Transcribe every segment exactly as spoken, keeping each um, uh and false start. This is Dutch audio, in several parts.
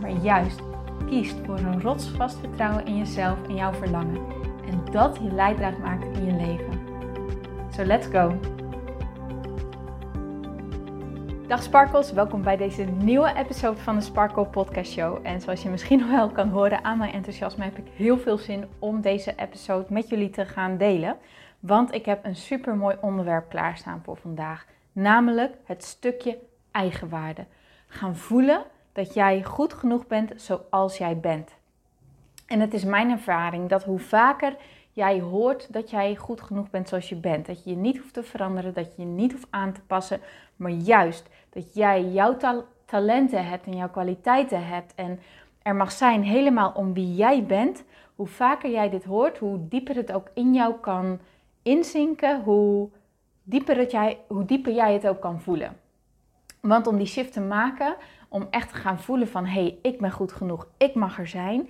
Maar juist kiest voor een rotsvast vertrouwen in jezelf en jouw verlangen. En dat je leidraad maakt in je leven. So let's go! Dag Sparkles, welkom bij deze nieuwe episode van de Sparkle Podcast Show. En zoals je misschien wel kan horen aan mijn enthousiasme heb ik heel veel zin om deze episode met jullie te gaan delen. Want ik heb een super mooi onderwerp klaarstaan voor vandaag. Namelijk het stukje eigenwaarde. Gaan voelen dat jij goed genoeg bent zoals jij bent. En het is mijn ervaring dat hoe vaker jij hoort dat jij goed genoeg bent zoals je bent. Dat je je niet hoeft te veranderen, dat je je niet hoeft aan te passen. Maar juist dat jij jouw ta- talenten hebt en jouw kwaliteiten hebt. En er mag zijn helemaal om wie jij bent. Hoe vaker jij dit hoort, hoe dieper het ook in jou kan inzinken. Hoe dieper, het jij, hoe dieper jij het ook kan voelen. Want om die shift te maken, om echt te gaan voelen van hé, hey, ik ben goed genoeg, ik mag er zijn,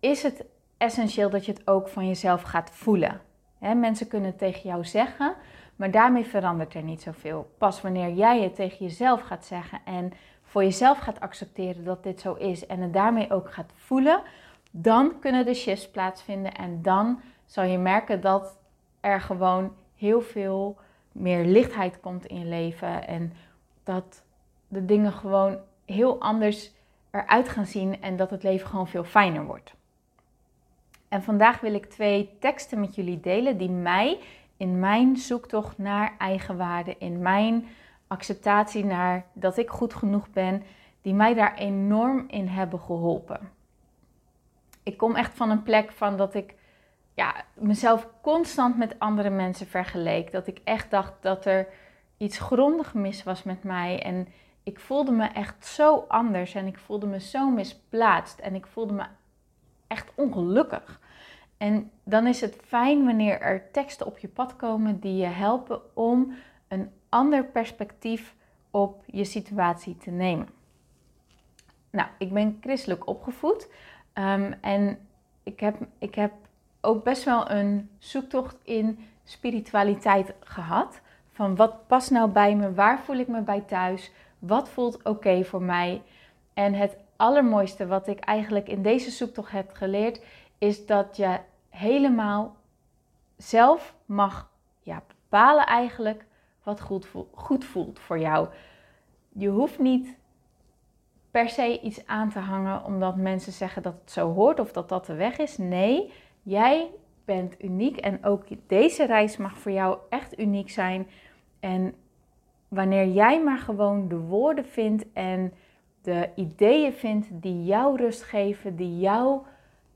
is het essentieel dat je het ook van jezelf gaat voelen. He, mensen kunnen het tegen jou zeggen, maar daarmee verandert er niet zoveel. Pas wanneer jij het tegen jezelf gaat zeggen en voor jezelf gaat accepteren dat dit zo is en het daarmee ook gaat voelen, dan kunnen de shifts plaatsvinden en dan zal je merken dat er gewoon heel veel meer lichtheid komt in je leven en dat de dingen gewoon heel anders eruit gaan zien en dat het leven gewoon veel fijner wordt. En vandaag wil ik twee teksten met jullie delen die mij in mijn zoektocht naar eigenwaarde, in mijn acceptatie naar dat ik goed genoeg ben, die mij daar enorm in hebben geholpen. Ik kom echt van een plek van dat ik ja, mezelf constant met andere mensen vergeleek. Dat ik echt dacht dat er iets grondig mis was met mij en ik voelde me echt zo anders en ik voelde me zo misplaatst en ik voelde me echt ongelukkig. En dan is het fijn wanneer er teksten op je pad komen die je helpen om een ander perspectief op je situatie te nemen. Nou, ik ben christelijk opgevoed um, en ik heb, ik heb ook best wel een zoektocht in spiritualiteit gehad. Van wat past nou bij me, waar voel ik me bij thuis, wat voelt oké okay voor mij. En het allermooiste wat ik eigenlijk in deze zoektocht heb geleerd, is dat je helemaal zelf mag ja, bepalen eigenlijk wat goed, goed voelt voor jou. Je hoeft niet per se iets aan te hangen omdat mensen zeggen dat het zo hoort of dat dat de weg is. Nee, jij bent uniek en ook deze reis mag voor jou echt uniek zijn. En wanneer jij maar gewoon de woorden vindt en de ideeën vindt die jou rust geven, die jou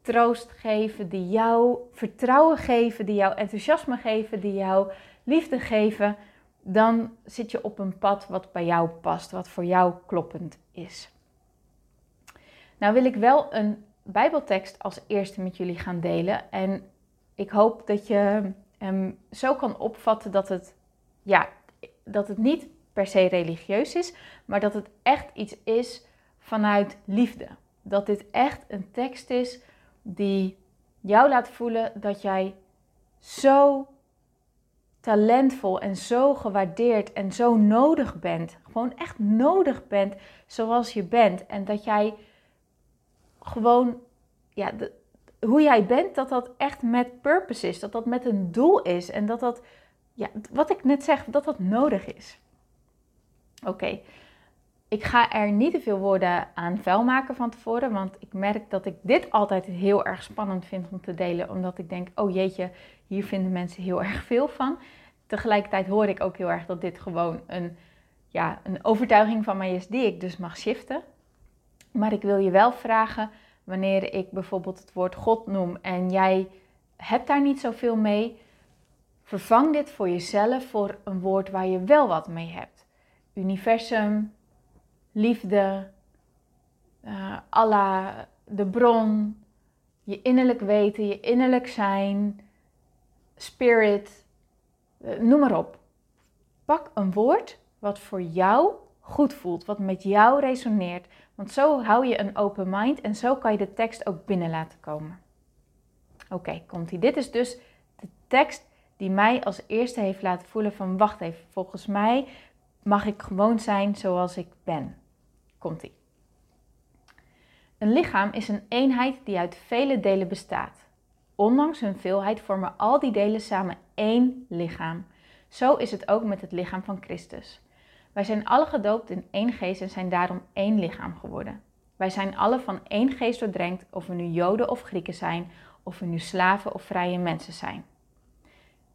troost geven, die jou vertrouwen geven, die jou enthousiasme geven, die jou liefde geven, dan zit je op een pad wat bij jou past, wat voor jou kloppend is. Nou wil ik wel een Bijbeltekst als eerste met jullie gaan delen en ik hoop dat je hem zo kan opvatten dat het, ja, dat het niet per se religieus is, maar dat het echt iets is vanuit liefde. Dat dit echt een tekst is die jou laat voelen dat jij zo talentvol en zo gewaardeerd en zo nodig bent. Gewoon echt nodig bent zoals je bent. En dat jij gewoon, ja, de, hoe jij bent, dat dat echt met purpose is. Dat dat met een doel is. En dat dat, ja, wat ik net zeg, dat dat nodig is. Oké, okay. Ik ga er niet te veel woorden aan vuil maken van tevoren, want ik merk dat ik dit altijd heel erg spannend vind om te delen, omdat ik denk, oh jeetje, hier vinden mensen heel erg veel van. Tegelijkertijd hoor ik ook heel erg dat dit gewoon een, ja, een overtuiging van mij is die ik dus mag shiften. Maar ik wil je wel vragen, wanneer ik bijvoorbeeld het woord God noem en jij hebt daar niet zoveel mee, vervang dit voor jezelf voor een woord waar je wel wat mee hebt. Universum, liefde, uh, à la de bron, je innerlijk weten, je innerlijk zijn, spirit, noem maar op. Pak een woord wat voor jou goed voelt, wat met jou resoneert. Want zo hou je een open mind en zo kan je de tekst ook binnen laten komen. Oké, okay, komt ie. Dit is dus de tekst die mij als eerste heeft laten voelen van wacht even, volgens mij mag ik gewoon zijn zoals ik ben. Komt ie. Een lichaam is een eenheid die uit vele delen bestaat. Ondanks hun veelheid vormen al die delen samen één lichaam. Zo is het ook met het lichaam van Christus. Wij zijn alle gedoopt in één geest en zijn daarom één lichaam geworden. Wij zijn alle van één geest doordrenkt, of we nu Joden of Grieken zijn, of we nu slaven of vrije mensen zijn.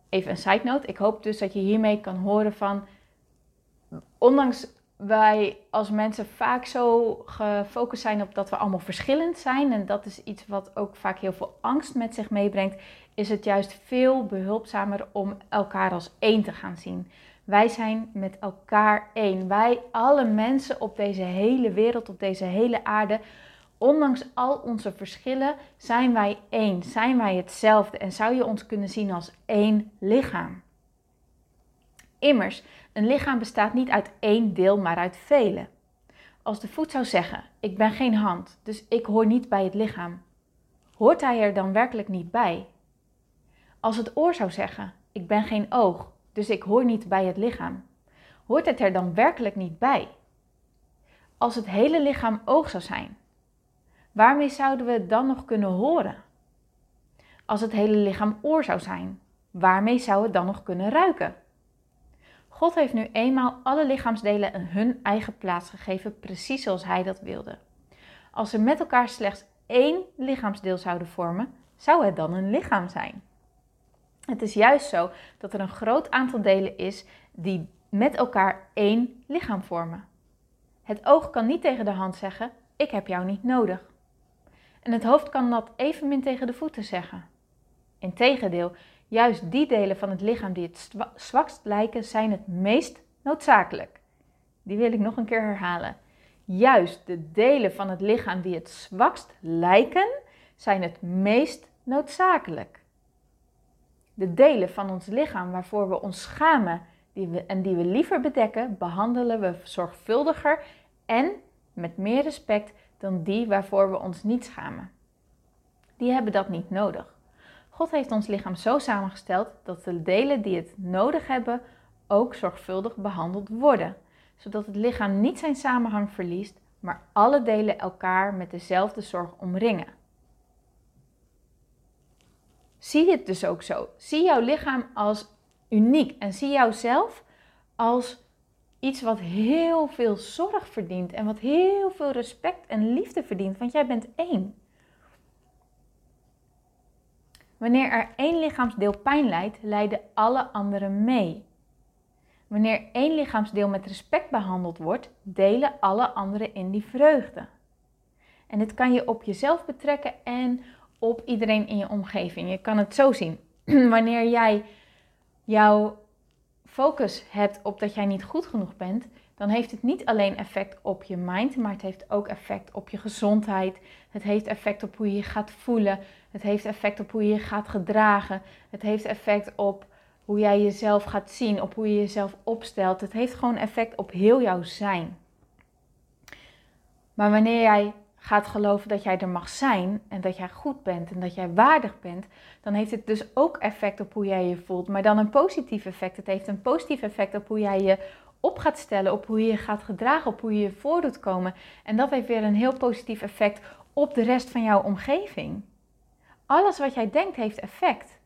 Even een side note, ik hoop dus dat je hiermee kan horen van, ondanks wij als mensen vaak zo gefocust zijn op dat we allemaal verschillend zijn, en dat is iets wat ook vaak heel veel angst met zich meebrengt, is het juist veel behulpzamer om elkaar als één te gaan zien. Wij zijn met elkaar één. Wij, alle mensen op deze hele wereld, op deze hele aarde, ondanks al onze verschillen, zijn wij één. Zijn wij hetzelfde en zou je ons kunnen zien als één lichaam. Immers, een lichaam bestaat niet uit één deel, maar uit vele. Als de voet zou zeggen, ik ben geen hand, dus ik hoor niet bij het lichaam. Hoort hij er dan werkelijk niet bij? Als het oor zou zeggen, ik ben geen oog, dus ik hoor niet bij het lichaam. Hoort het er dan werkelijk niet bij? Als het hele lichaam oog zou zijn, waarmee zouden we het dan nog kunnen horen? Als het hele lichaam oor zou zijn, waarmee zou het dan nog kunnen ruiken? God heeft nu eenmaal alle lichaamsdelen hun eigen plaats gegeven, precies zoals hij dat wilde. Als ze met elkaar slechts één lichaamsdeel zouden vormen, zou het dan een lichaam zijn? Het is juist zo dat er een groot aantal delen is die met elkaar één lichaam vormen. Het oog kan niet tegen de hand zeggen, ik heb jou niet nodig. En het hoofd kan dat evenmin tegen de voeten zeggen. Integendeel, juist die delen van het lichaam die het zwakst lijken, zijn het meest noodzakelijk. Die wil ik nog een keer herhalen. Juist de delen van het lichaam die het zwakst lijken, zijn het meest noodzakelijk. De delen van ons lichaam waarvoor we ons schamen en die we liever bedekken, behandelen we zorgvuldiger en met meer respect dan die waarvoor we ons niet schamen. Die hebben dat niet nodig. God heeft ons lichaam zo samengesteld dat de delen die het nodig hebben ook zorgvuldig behandeld worden, zodat het lichaam niet zijn samenhang verliest, maar alle delen elkaar met dezelfde zorg omringen. Zie het dus ook zo. Zie jouw lichaam als uniek en zie jouzelf als iets wat heel veel zorg verdient en wat heel veel respect en liefde verdient, want jij bent één. Wanneer er één lichaamsdeel pijn lijdt, lijden alle anderen mee. Wanneer één lichaamsdeel met respect behandeld wordt, delen alle anderen in die vreugde. En dit kan je op jezelf betrekken en op iedereen in je omgeving. Je kan het zo zien. Wanneer jij jouw focus hebt op dat jij niet goed genoeg bent, dan heeft het niet alleen effect op je mind, maar het heeft ook effect op je gezondheid. Het heeft effect op hoe je je gaat voelen. Het heeft effect op hoe je je gaat gedragen. Het heeft effect op hoe jij jezelf gaat zien, op hoe je jezelf opstelt. Het heeft gewoon effect op heel jouw zijn. Maar wanneer jij gaat geloven dat jij er mag zijn en dat jij goed bent en dat jij waardig bent, dan heeft het dus ook effect op hoe jij je voelt, maar dan een positief effect. Het heeft een positief effect op hoe jij je op gaat stellen, op hoe je je gaat gedragen, op hoe je je voor doet komen. En dat heeft weer een heel positief effect op de rest van jouw omgeving. Alles wat jij denkt heeft effect.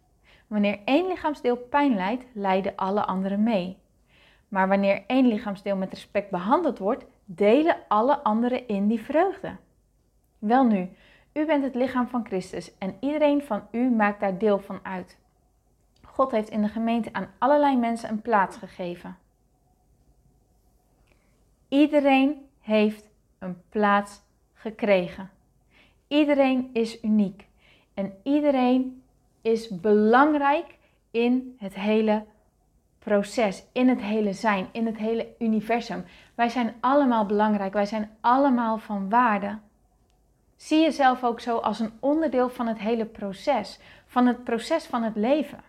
Wanneer één lichaamsdeel pijn lijdt, lijden alle anderen mee. Maar wanneer één lichaamsdeel met respect behandeld wordt, delen alle anderen in die vreugde. Welnu, u bent het lichaam van Christus en iedereen van u maakt daar deel van uit. God heeft in de gemeente aan allerlei mensen een plaats gegeven. Iedereen heeft een plaats gekregen. Iedereen is uniek en iedereen is belangrijk in het hele proces, in het hele zijn, in het hele universum. Wij zijn allemaal belangrijk, wij zijn allemaal van waarde. Zie jezelf ook zo als een onderdeel van het hele proces, van het proces van het leven.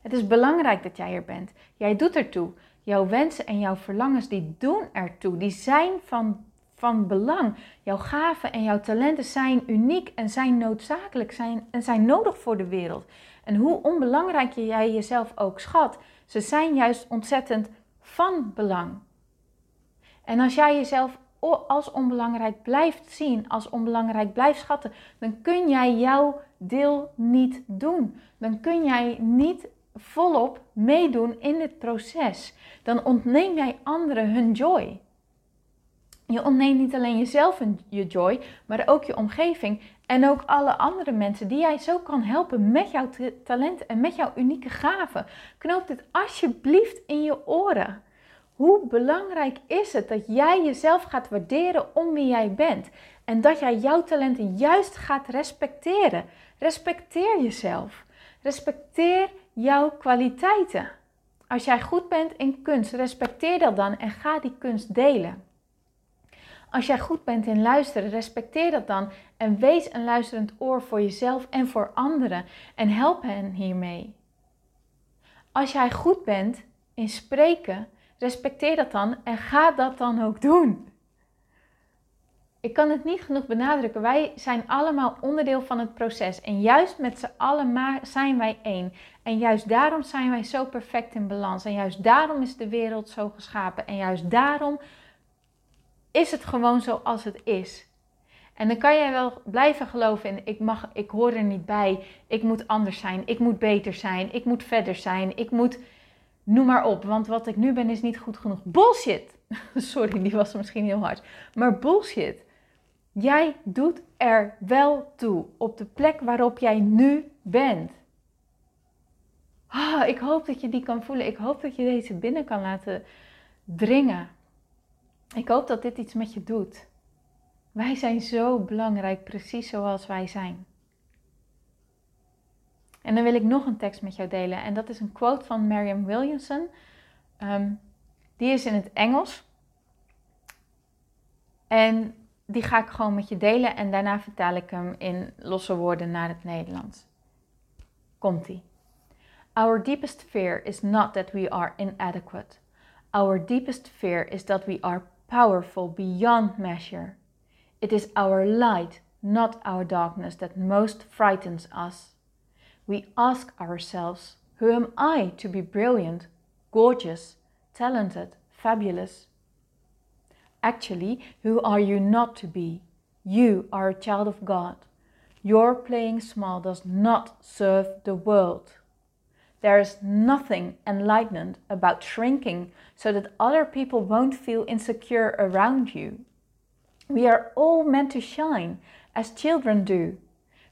Het is belangrijk dat jij er bent. Jij doet ertoe. Jouw wensen en jouw verlangens, die doen ertoe. Die zijn van, van belang. Jouw gaven en jouw talenten zijn uniek en zijn noodzakelijk zijn, en zijn nodig voor de wereld. En hoe onbelangrijk jij jezelf ook schat, ze zijn juist ontzettend van belang. En als jij jezelf als onbelangrijk blijft zien, als onbelangrijk blijft schatten, dan kun jij jouw deel niet doen. Dan kun jij niet volop meedoen in dit proces. Dan ontneem jij anderen hun joy. Je ontneemt niet alleen jezelf je joy, maar ook je omgeving en ook alle andere mensen die jij zo kan helpen met jouw talent en met jouw unieke gaven. Knoop dit alsjeblieft in je oren. Hoe belangrijk is het dat jij jezelf gaat waarderen om wie jij bent en dat jij jouw talenten juist gaat respecteren. Respecteer jezelf. Respecteer jouw kwaliteiten. Als jij goed bent in kunst, respecteer dat dan en ga die kunst delen. Als jij goed bent in luisteren, respecteer dat dan en wees een luisterend oor voor jezelf en voor anderen en help hen hiermee. Als jij goed bent in spreken, respecteer dat dan en ga dat dan ook doen. Ik kan het niet genoeg benadrukken. Wij zijn allemaal onderdeel van het proces. En juist met z'n allen zijn wij één. En juist daarom zijn wij zo perfect in balans. En juist daarom is de wereld zo geschapen. En juist daarom is het gewoon zoals het is. En dan kan jij wel blijven geloven in, ik mag, ik hoor er niet bij. Ik moet anders zijn. Ik moet beter zijn. Ik moet verder zijn. Ik moet... Noem maar op, want wat ik nu ben is niet goed genoeg. Bullshit! Sorry, die was misschien heel hard. Maar bullshit. Jij doet er wel toe. Op de plek waarop jij nu bent. Ah, ik hoop dat je die kan voelen. Ik hoop dat je deze binnen kan laten dringen. Ik hoop dat dit iets met je doet. Wij zijn zo belangrijk, precies zoals wij zijn. En dan wil ik nog een tekst met jou delen. En dat is een quote van Marianne Williamson. Um, die is in het Engels. En die ga ik gewoon met je delen. En daarna vertaal ik hem in losse woorden naar het Nederlands. Komt-ie. Our deepest fear is not that we are inadequate. Our deepest fear is that we are powerful beyond measure. It is our light, not our darkness, that most frightens us. We ask ourselves, who am I to be brilliant, gorgeous, talented, fabulous? Actually, who are you not to be? You are a child of God. Your playing small does not serve the world. There is nothing enlightened about shrinking so that other people won't feel insecure around you. We are all meant to shine, as children do.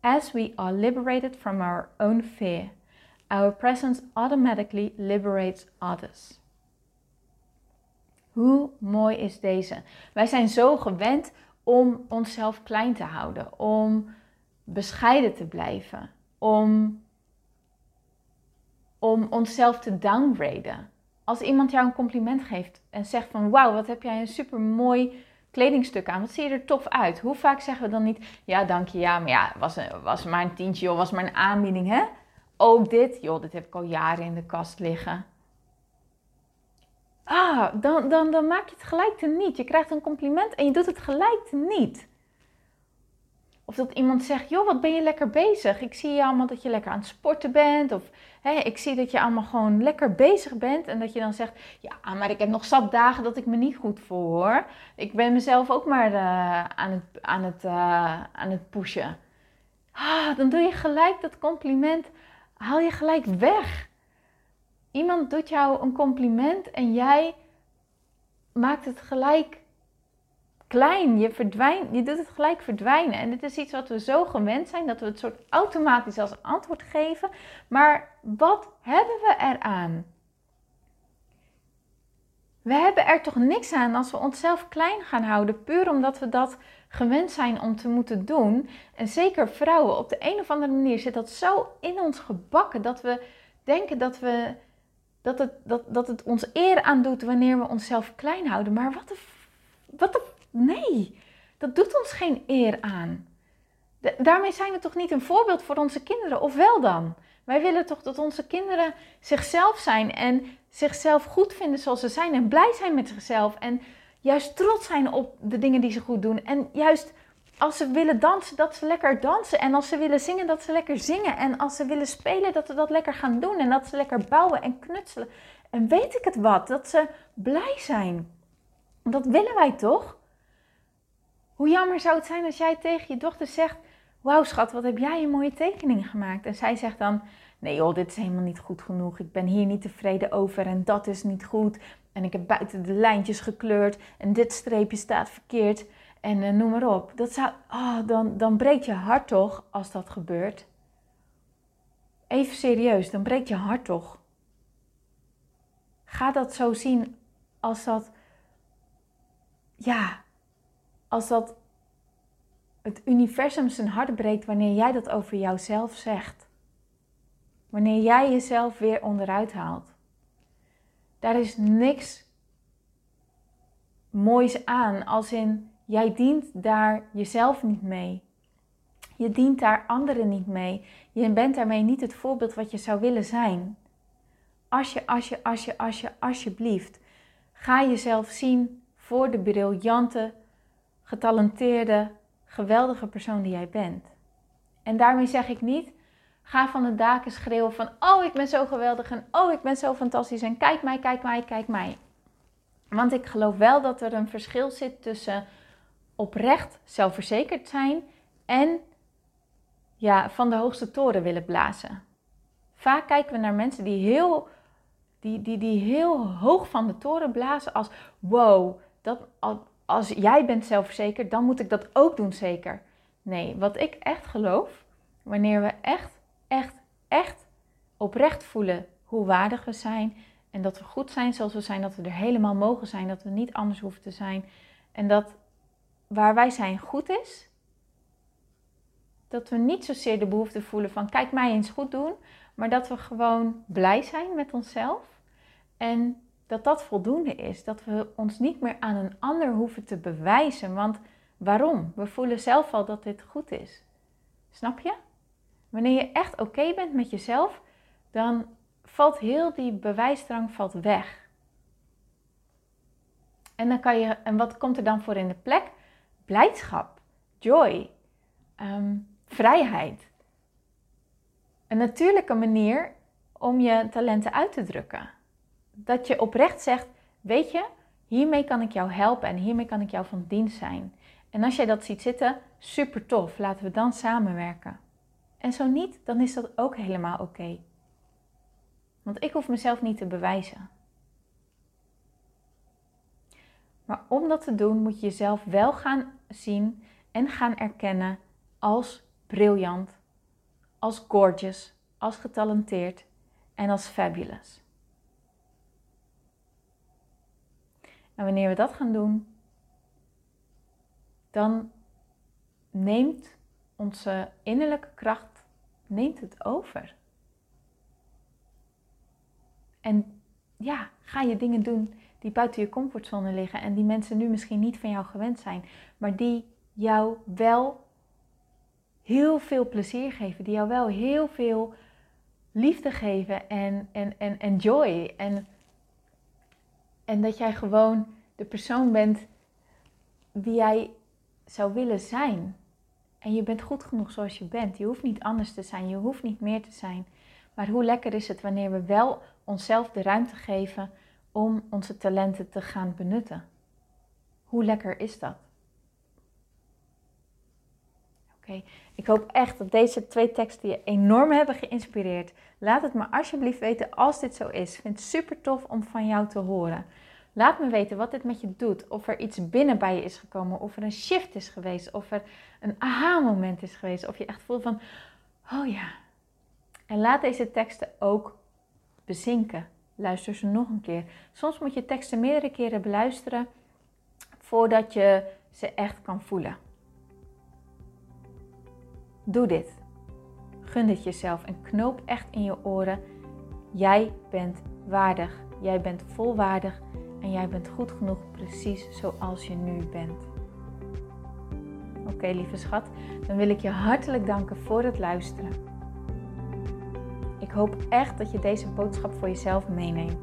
As we are liberated from our own fear, our presence automatically liberates others. Hoe mooi is deze? Wij zijn zo gewend om onszelf klein te houden, om bescheiden te blijven, om, om onszelf te downgraden. Als iemand jou een compliment geeft en zegt van wauw, wat heb jij een supermooi kledingstuk aan, wat zie je er tof uit? Hoe vaak zeggen we dan niet, ja dank je, ja, maar ja, was, een, was maar een tientje, joh, was maar een aanbieding, hè? Ook dit, joh, dit heb ik al jaren in de kast liggen. Ah, dan, dan, dan maak je het gelijk teniet. Je krijgt een compliment en je doet het gelijk teniet. Of dat iemand zegt, joh, wat ben je lekker bezig? Ik zie allemaal dat je lekker aan het sporten bent. Of hè, ik zie dat je allemaal gewoon lekker bezig bent. En dat je dan zegt, ja, maar ik heb nog zat dagen dat ik me niet goed voel, hoor. Ik ben mezelf ook maar uh, aan, het, aan, het, uh, aan het pushen. Ah, dan doe je gelijk dat compliment, haal je gelijk weg. Iemand doet jou een compliment en jij maakt het gelijk klein. Je verdwijnt, je doet het gelijk verdwijnen. En dit is iets wat we zo gewend zijn, dat we het soort automatisch als antwoord geven. Maar wat hebben we eraan? We hebben er toch niks aan als we onszelf klein gaan houden, puur omdat we dat gewend zijn om te moeten doen. En zeker vrouwen, op de een of andere manier zit dat zo in ons gebakken dat we denken dat, we, dat, het, dat, dat het ons eer aandoet wanneer we onszelf klein houden. Maar wat de... Wat de nee, dat doet ons geen eer aan. De, daarmee zijn we toch niet een voorbeeld voor onze kinderen, of wel dan? Wij willen toch dat onze kinderen zichzelf zijn en zichzelf goed vinden zoals ze zijn en blij zijn met zichzelf en juist trots zijn op de dingen die ze goed doen. En juist als ze willen dansen, dat ze lekker dansen. En als ze willen zingen, dat ze lekker zingen. En als ze willen spelen, dat ze dat lekker gaan doen. En dat ze lekker bouwen en knutselen. En weet ik het wat, dat ze blij zijn. Dat willen wij toch? Hoe jammer zou het zijn als jij tegen je dochter zegt: wauw schat, wat heb jij een mooie tekening gemaakt? En zij zegt dan: nee joh, dit is helemaal niet goed genoeg. Ik ben hier niet tevreden over en dat is niet goed. En ik heb buiten de lijntjes gekleurd en dit streepje staat verkeerd. En uh, noem maar op. Dat zou, oh, dan, dan breekt je hart toch als dat gebeurt. Even serieus, dan breekt je hart toch. Ga dat zo zien als dat... Ja, als dat het universum zijn hart breekt wanneer jij dat over jouzelf zegt. Wanneer jij jezelf weer onderuit haalt. Daar is niks moois aan, als in jij dient daar jezelf niet mee. Je dient daar anderen niet mee. Je bent daarmee niet het voorbeeld wat je zou willen zijn. Alsje, alsje, alsje, alsje, alsjeblieft. Ga jezelf zien voor de briljante, getalenteerde, geweldige persoon die jij bent. En daarmee zeg ik niet, ga van de daken schreeuwen van: oh, ik ben zo geweldig en oh, ik ben zo fantastisch en kijk mij, kijk mij, kijk mij. Want ik geloof wel dat er een verschil zit tussen oprecht zelfverzekerd zijn en ja, van de hoogste toren willen blazen. Vaak kijken we naar mensen die heel, die, die, die heel hoog van de toren blazen als: wow, dat, als jij bent zelfverzekerd, dan moet ik dat ook doen zeker. Nee, wat ik echt geloof, wanneer we echt, echt, echt oprecht voelen hoe waardig we zijn en dat we goed zijn zoals we zijn, dat we er helemaal mogen zijn, dat we niet anders hoeven te zijn en dat waar wij zijn goed is, dat we niet zozeer de behoefte voelen van: kijk mij eens goed doen, maar dat we gewoon blij zijn met onszelf en dat dat voldoende is. Dat we ons niet meer aan een ander hoeven te bewijzen. Want waarom? We voelen zelf al dat dit goed is. Snap je? Wanneer je echt oké bent met jezelf, dan valt heel die bewijsdrang valt weg. En, dan kan je, en wat komt er dan voor in de plek? Blijdschap, joy, um, vrijheid. Een natuurlijke manier om je talenten uit te drukken. Dat je oprecht zegt: weet je, hiermee kan ik jou helpen en hiermee kan ik jou van dienst zijn. En als jij dat ziet zitten, super tof, laten we dan samenwerken. En zo niet, dan is dat ook helemaal oké. Okay. Want ik hoef mezelf niet te bewijzen. Maar om dat te doen moet je jezelf wel gaan zien en gaan erkennen als briljant, als gorgeous, als getalenteerd en als fabulous. En wanneer we dat gaan doen, dan neemt onze innerlijke kracht neemt het over. En ja, ga je dingen doen die buiten je comfortzone liggen en die mensen nu misschien niet van jou gewend zijn, maar die jou wel heel veel plezier geven, die jou wel heel veel liefde geven en, en, en, en joy en... En dat jij gewoon de persoon bent die jij zou willen zijn. En je bent goed genoeg zoals je bent. Je hoeft niet anders te zijn. Je hoeft niet meer te zijn. Maar hoe lekker is het wanneer we wel onszelf de ruimte geven om onze talenten te gaan benutten. Hoe lekker is dat? Oké, okay. Ik hoop echt dat deze twee teksten je enorm hebben geïnspireerd. Laat het me alsjeblieft weten als dit zo is. Ik vind het super tof om van jou te horen. Laat me weten wat dit met je doet. Of er iets binnen bij je is gekomen. Of er een shift is geweest. Of er een aha-moment is geweest. Of je echt voelt van, oh ja. En laat deze teksten ook bezinken. Luister ze nog een keer. Soms moet je teksten meerdere keren beluisteren voordat je ze echt kan voelen. Doe dit. Gun dit jezelf en knoop echt in je oren. Jij bent waardig. Jij bent volwaardig. En jij bent goed genoeg precies zoals je nu bent. Oké, okay, lieve schat, dan wil ik je hartelijk danken voor het luisteren. Ik hoop echt dat je deze boodschap voor jezelf meeneemt.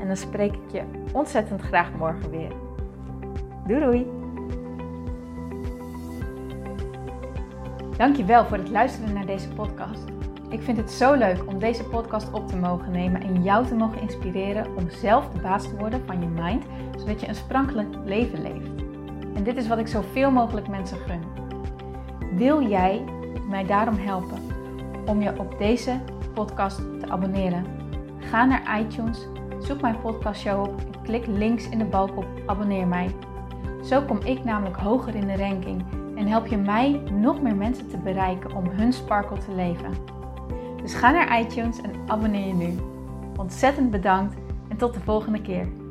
En dan spreek ik je ontzettend graag morgen weer. Doei doei! Dankjewel voor het luisteren naar deze podcast. Ik vind het zo leuk om deze podcast op te mogen nemen en jou te mogen inspireren om zelf de baas te worden van je mind, zodat je een sprankelend leven leeft. En dit is wat ik zoveel mogelijk mensen gun. Wil jij mij daarom helpen om je op deze podcast te abonneren? Ga naar iTunes, zoek mijn podcastshow op en klik links in de balk op abonneer mij. Zo kom ik namelijk hoger in de ranking en help je mij nog meer mensen te bereiken om hun sparkle te leven. Dus ga naar iTunes en abonneer je nu. Ontzettend bedankt en tot de volgende keer.